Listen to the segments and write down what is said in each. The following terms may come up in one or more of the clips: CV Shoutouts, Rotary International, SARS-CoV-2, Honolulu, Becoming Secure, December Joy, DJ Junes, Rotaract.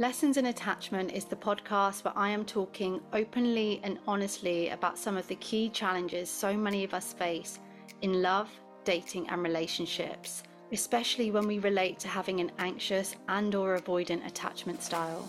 Lessons in Attachment is the podcast where I am talking openly and honestly about some of the key challenges so many of us face in love, dating and relationships, especially when we relate to having an anxious and or avoidant attachment style.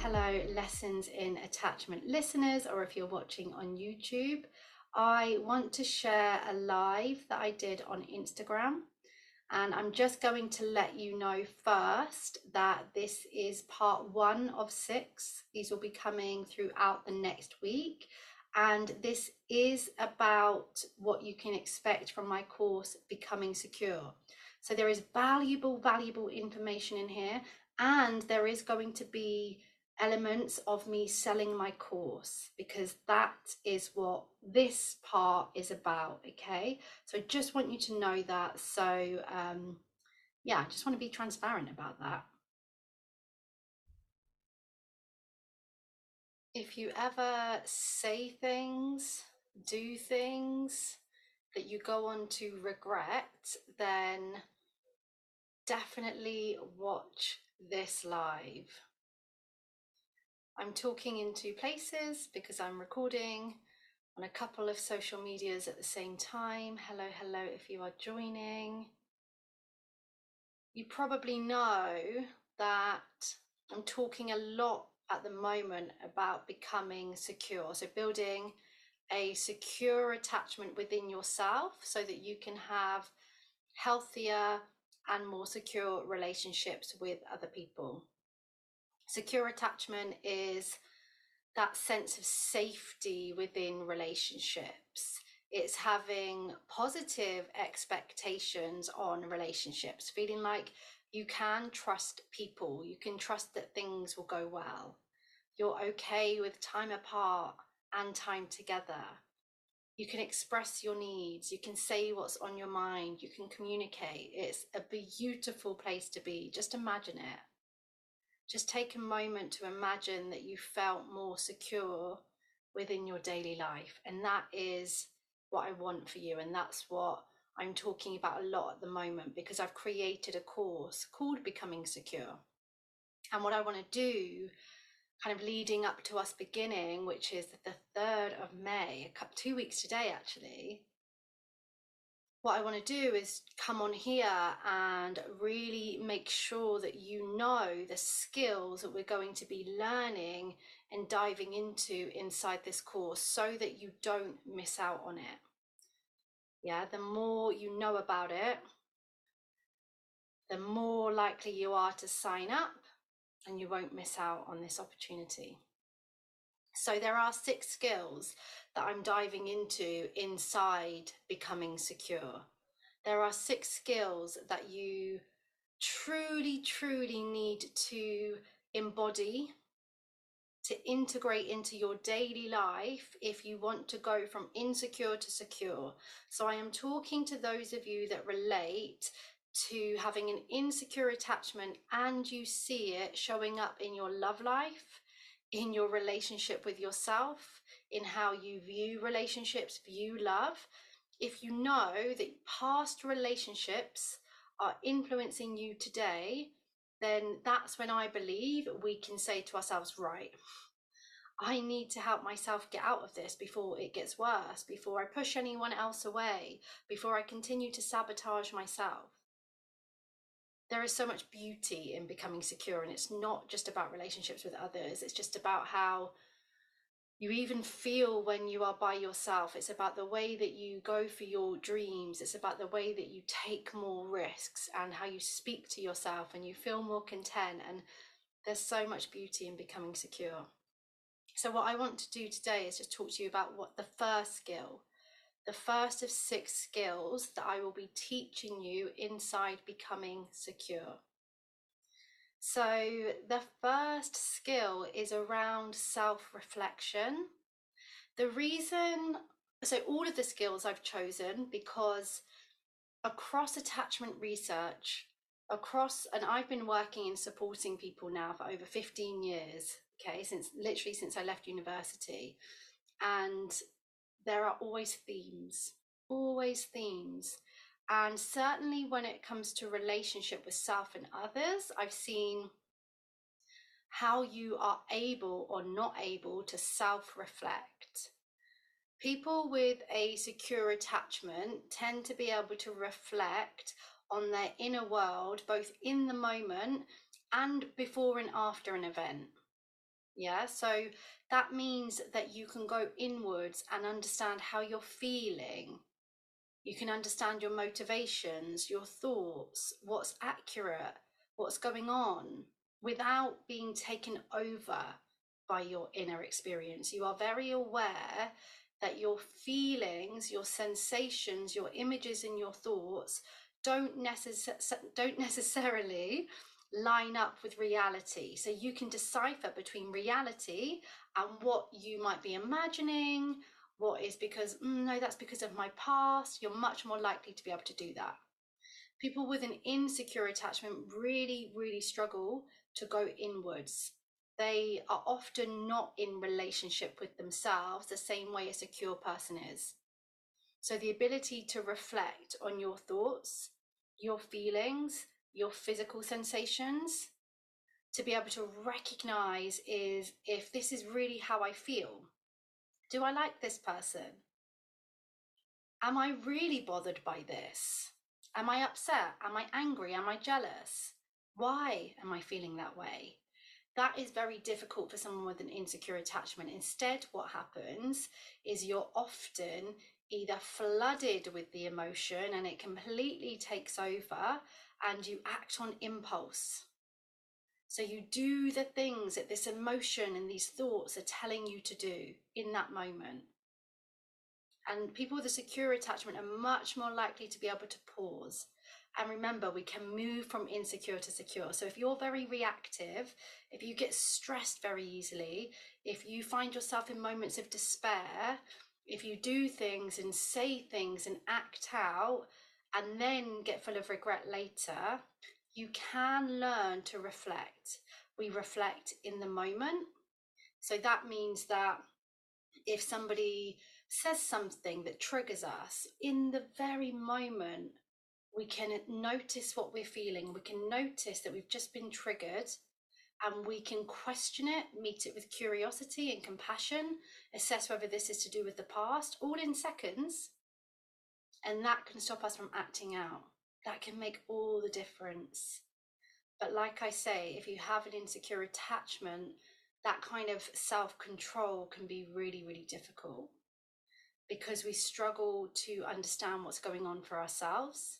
Hello, Lessons in Attachment listeners, or if you're watching on YouTube, I want to share a live that I did on Instagram. And I'm just going to let you know first that this is part 1 of 6. These will be coming throughout the next week. And this is about what you can expect from my course, Becoming Secure. So there is valuable information in here. And there is going to be elements of me selling my course, because that is what this part is about. Okay, so I just want you to know that. So yeah, I just want to be transparent about that. If you ever say things, do things that you go on to regret, then definitely watch this live. I'm talking in 2 places because I'm recording on a couple of social medias at the same time. Hello if you are joining. You probably know that I'm talking a lot at the moment about becoming secure. So building a secure attachment within yourself so that you can have healthier and more secure relationships with other people. Secure attachment is that sense of safety within relationships. It's having positive expectations on relationships, feeling like you can trust people, you can trust that things will go well. You're okay with time apart and time together. You can express your needs, you can say what's on your mind, you can communicate. It's a beautiful place to be. Just imagine it. Just take a moment to imagine that you felt more secure within your daily life. And that is what I want for you. And that's what I'm talking about a lot at the moment, because I've created a course called Becoming Secure. And what I want to do, kind of leading up to us beginning, which is the 3rd of May, 2 weeks today, actually, what I want to do is come on here and really make sure that you know the skills that we're going to be learning and diving into inside this course so that you don't miss out on it. Yeah, the more you know about it, the more likely you are to sign up and you won't miss out on this opportunity. So there are 6 skills that I'm diving into inside Becoming Secure. There are 6 skills that you truly need to embody, to integrate into your daily life if you want to go from insecure to secure. So I am talking to those of you that relate to having an insecure attachment and you see it showing up in your love life, in your relationship with yourself, in how you view relationships, view love. If you know that past relationships are influencing you today, then that's when I believe we can say to ourselves, right, I need to help myself get out of this before it gets worse, before I push anyone else away, before I continue to sabotage myself. There is so much beauty in becoming secure, and it's not just about relationships with others. It's just about how you even feel when you are by yourself. It's about the way that you go for your dreams. It's about the way that you take more risks and how you speak to yourself and you feel more content. And there's so much beauty in becoming secure. So what I want to do today is just talk to you about what the first skill, the first of 6 skills that I will be teaching you inside Becoming Secure. So the first skill is around self-reflection. The reason, so all of the skills I've chosen because across attachment research, and I've been working and supporting people now for over 15 years, okay, since I left university. And there are always themes. And certainly when it comes to relationship with self and others, I've seen how you are able or not able to self-reflect. People with a secure attachment tend to be able to reflect on their inner world, both in the moment and before and after an event. Yeah, so that means that you can go inwards and understand how you're feeling. You can understand your motivations, your thoughts, what's accurate, what's going on, without being taken over by your inner experience. You are very aware that your feelings, your sensations, your images and your thoughts don't necessarily line up with reality. So you can decipher between reality and what you might be imagining, what is because, no, that's because of my past. You're much more likely to be able to do that. People with an insecure attachment really, really struggle to go inwards. They are often not in relationship with themselves the same way a secure person is. So the ability to reflect on your thoughts, your feelings, your physical sensations, to be able to recognize is if this is really how I feel. Do I like this person? Am I really bothered by this? Am I upset? Am I angry? Am I jealous? Why am I feeling that way? That is very difficult for someone with an insecure attachment. Instead, what happens is you're often either flooded with the emotion and it completely takes over and you act on impulse. So you do the things that this emotion and these thoughts are telling you to do in that moment. And people with a secure attachment are much more likely to be able to pause. And remember, we can move from insecure to secure. So if you're very reactive, if you get stressed very easily, if you find yourself in moments of despair, if you do things and say things and act out and then get full of regret later, you can learn to reflect. We reflect in the moment. So that means that if somebody says something that triggers us, in the very moment, we can notice what we're feeling. We can notice that we've just been triggered and we can question it, meet it with curiosity and compassion, assess whether this is to do with the past, all in seconds. And that can stop us from acting out. That can make all the difference. But like I say, if you have an insecure attachment, that kind of self-control can be really, really difficult because we struggle to understand what's going on for ourselves.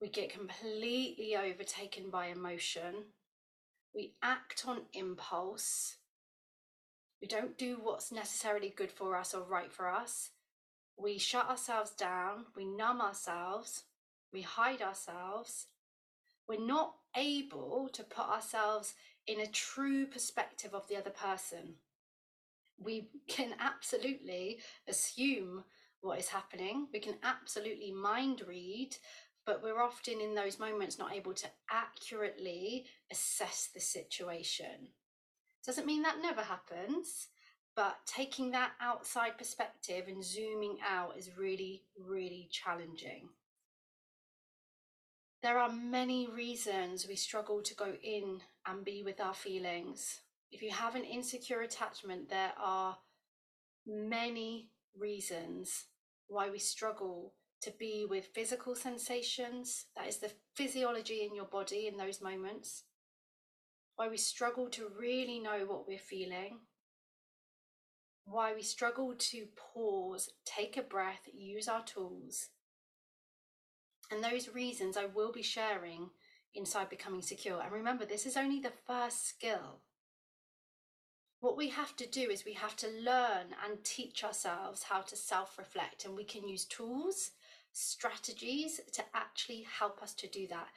We get completely overtaken by emotion. We act on impulse. We don't do what's necessarily good for us or right for us. We shut ourselves down. We numb ourselves. We hide ourselves. We're not able to put ourselves in a true perspective of the other person. We can absolutely assume what is happening. We can absolutely mind read, but we're often in those moments not able to accurately assess the situation. Doesn't mean that never happens, but taking that outside perspective and zooming out is really, really challenging. There are many reasons we struggle to go in and be with our feelings. If you have an insecure attachment, there are many reasons why we struggle to be with physical sensations. That is the physiology in your body in those moments. Why we struggle to really know what we're feeling. Why we struggle to pause, take a breath, use our tools. And those reasons I will be sharing inside Becoming Secure. And remember, this is only the first skill. What we have to do is we have to learn and teach ourselves how to self-reflect, and we can use tools, strategies to actually help us to do that.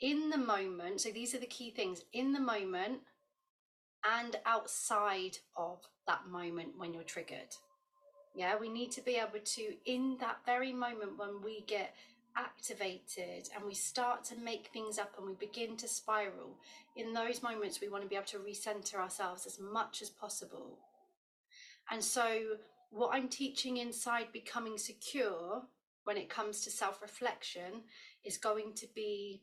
in the moment. So these are the key things: in the moment and outside of that moment when you're triggered. Yeah, we need to be able to, in that very moment when we get activated and we start to make things up and we begin to spiral, in those moments we want to be able to recenter ourselves as much as possible. And so what I'm teaching inside Becoming Secure when it comes to self-reflection is going to be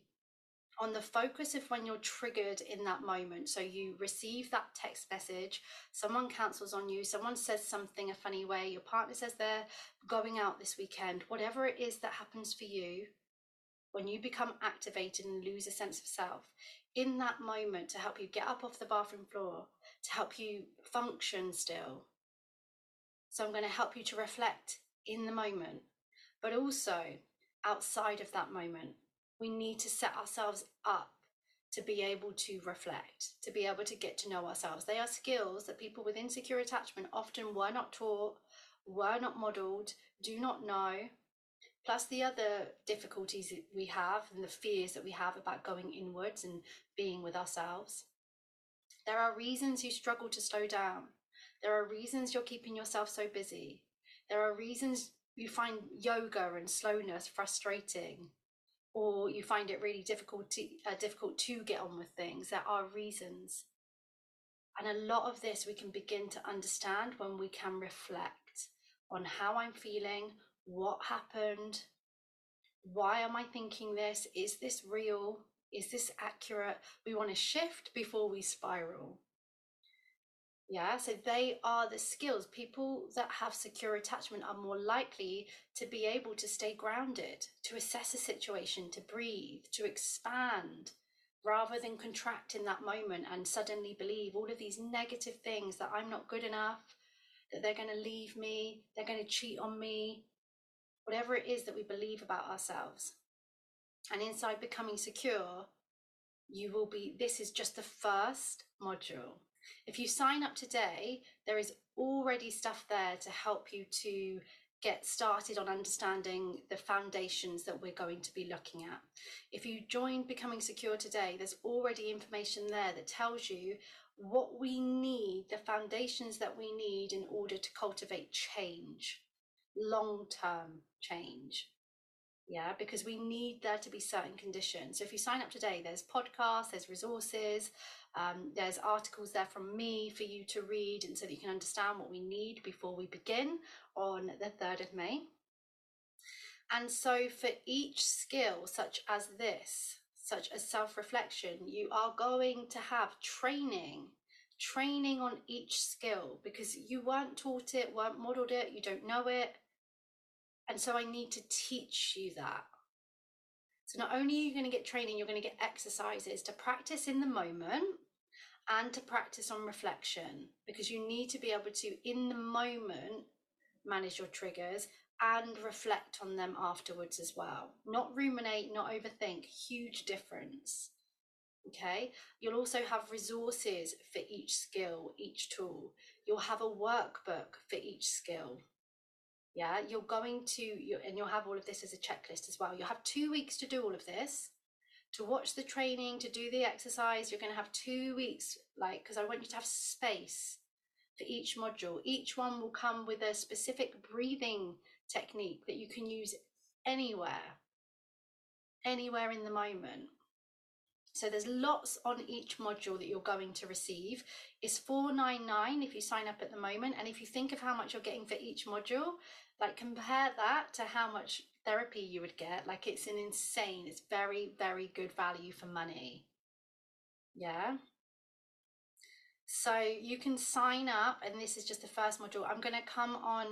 on the focus of when you're triggered in that moment. So you receive that text message, someone cancels on you, someone says something a funny way, your partner says they're going out this weekend, whatever it is that happens for you, when you become activated and lose a sense of self, in that moment, to help you get up off the bathroom floor, to help you function still. So I'm going to help you to reflect in the moment, but also outside of that moment. We need to set ourselves up to be able to reflect, to be able to get to know ourselves. They are skills that people with insecure attachment often were not taught, were not modeled, do not know. Plus the other difficulties that we have and the fears that we have about going inwards and being with ourselves. There are reasons you struggle to slow down. There are reasons you're keeping yourself so busy. There are reasons you find yoga and slowness frustrating, or you find it really difficult to get on with things. There are reasons. And a lot of this we can begin to understand when we can reflect on how I'm feeling, what happened, why am I thinking this, is this real, is this accurate? We want to shift before we spiral. Yeah, so they are the skills. People that have secure attachment are more likely to be able to stay grounded, to assess a situation, to breathe, to expand, rather than contract in that moment and suddenly believe all of these negative things, that I'm not good enough, that they're going to leave me, they're going to cheat on me, whatever it is that we believe about ourselves. And inside Becoming Secure, you will be, this is just the first module. If you sign up today, there is already stuff there to help you to get started on understanding the foundations that we're going to be looking at. If you join Becoming Secure today, there's already information there that tells you what we need, the foundations that we need in order to cultivate change, long-term change. Yeah, because we need there to be certain conditions. So if you sign up today, there's podcasts, there's resources, there's articles there from me for you to read, and so that you can understand what we need before we begin on the 3rd of May. And so for each skill, such as this, such as self-reflection, you are going to have training on each skill, because you weren't taught it, weren't modeled it, you don't know it. And so I need to teach you that. So not only are you going to get training, you're going to get exercises to practice in the moment and to practice on reflection, because you need to be able to, in the moment, manage your triggers and reflect on them afterwards as well. Not ruminate, not overthink. Huge difference. Okay, you'll also have resources for each skill, each tool. You'll have a workbook for each skill. Yeah, you'll have all of this as a checklist as well. You'll have 2 weeks to do all of this, to watch the training, to do the exercise. You're going to have 2 weeks, because I want you to have space for each module. Each one will come with a specific breathing technique that you can use anywhere in the moment. So there's lots on each module that you're going to receive. It's $4.99 if you sign up at the moment. And if you think of how much you're getting for each module, compare that to how much therapy you would get. It's an insane, it's very, very good value for money. Yeah. So you can sign up, and this is just the first module. I'm going to come on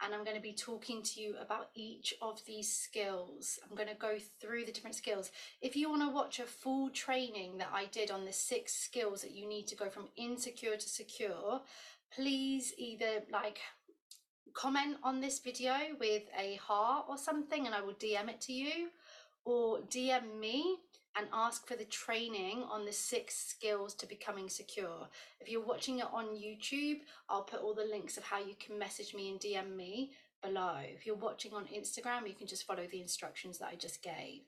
and I'm going to be talking to you about each of these skills. I'm going to go through the different skills. If you want to watch a full training that I did on the 6 skills that you need to go from insecure to secure, please either comment on this video with a heart or something and I will DM it to you, or DM me and ask for the training on the 6 skills to Becoming Secure. If you're watching it on YouTube, I'll put all the links of how you can message me and DM me below. If you're watching on Instagram, you can just follow the instructions that I just gave.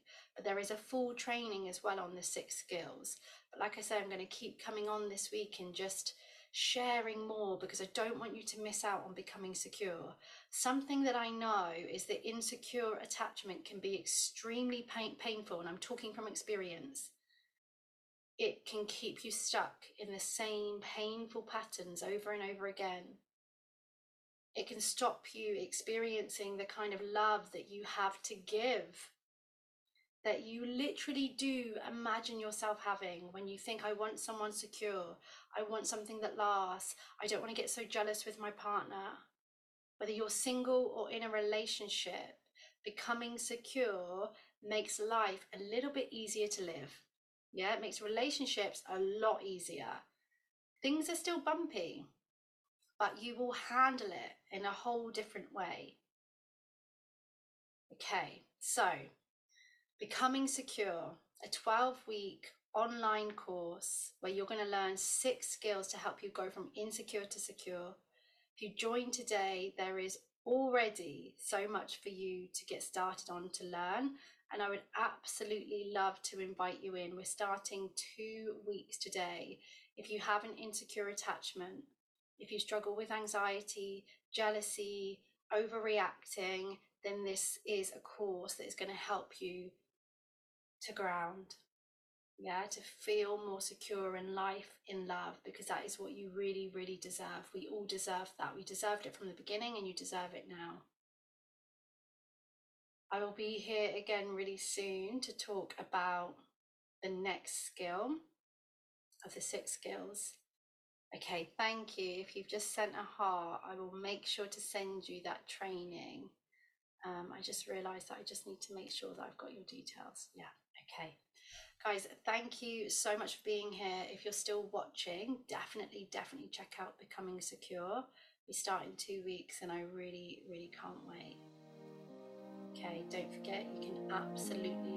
There is a full training as well on the 6 skills. But like I say, I'm going to keep coming on this week and just sharing more, because I don't want you to miss out on becoming secure. Something that I know is that insecure attachment can be extremely painful, and I'm talking from experience. It can keep you stuck in the same painful patterns over and over again. It can stop you experiencing the kind of love that you have to give, that you literally do imagine yourself having when you think, I want someone secure, I want something that lasts, I don't want to get so jealous with my partner. Whether you're single or in a relationship, becoming secure makes life a little bit easier to live. Yeah, it makes relationships a lot easier. Things are still bumpy, but you will handle it in a whole different way. Okay, so Becoming Secure, a 12-week online course where you're going to learn 6 skills to help you go from insecure to secure. If you join today, there is already so much for you to get started on, to learn, and I would absolutely love to invite you in. We're starting 2 weeks today. If you have an insecure attachment, if you struggle with anxiety, jealousy, overreacting, then this is a course that is going to help you to ground, yeah, to feel more secure in life, in love, because that is what you really, really deserve. We all deserve that. We deserved it from the beginning, and you deserve it now. I will be here again really soon to talk about the next skill of the 6 skills. Okay, thank you. If you've just sent a heart, I will make sure to send you that training. I just realized that I just need to make sure that I've got your details. Yeah, okay. Guys, thank you so much for being here. If you're still watching, definitely check out Becoming Secure. We start in 2 weeks, and I really, really can't wait. Okay, don't forget, you can absolutely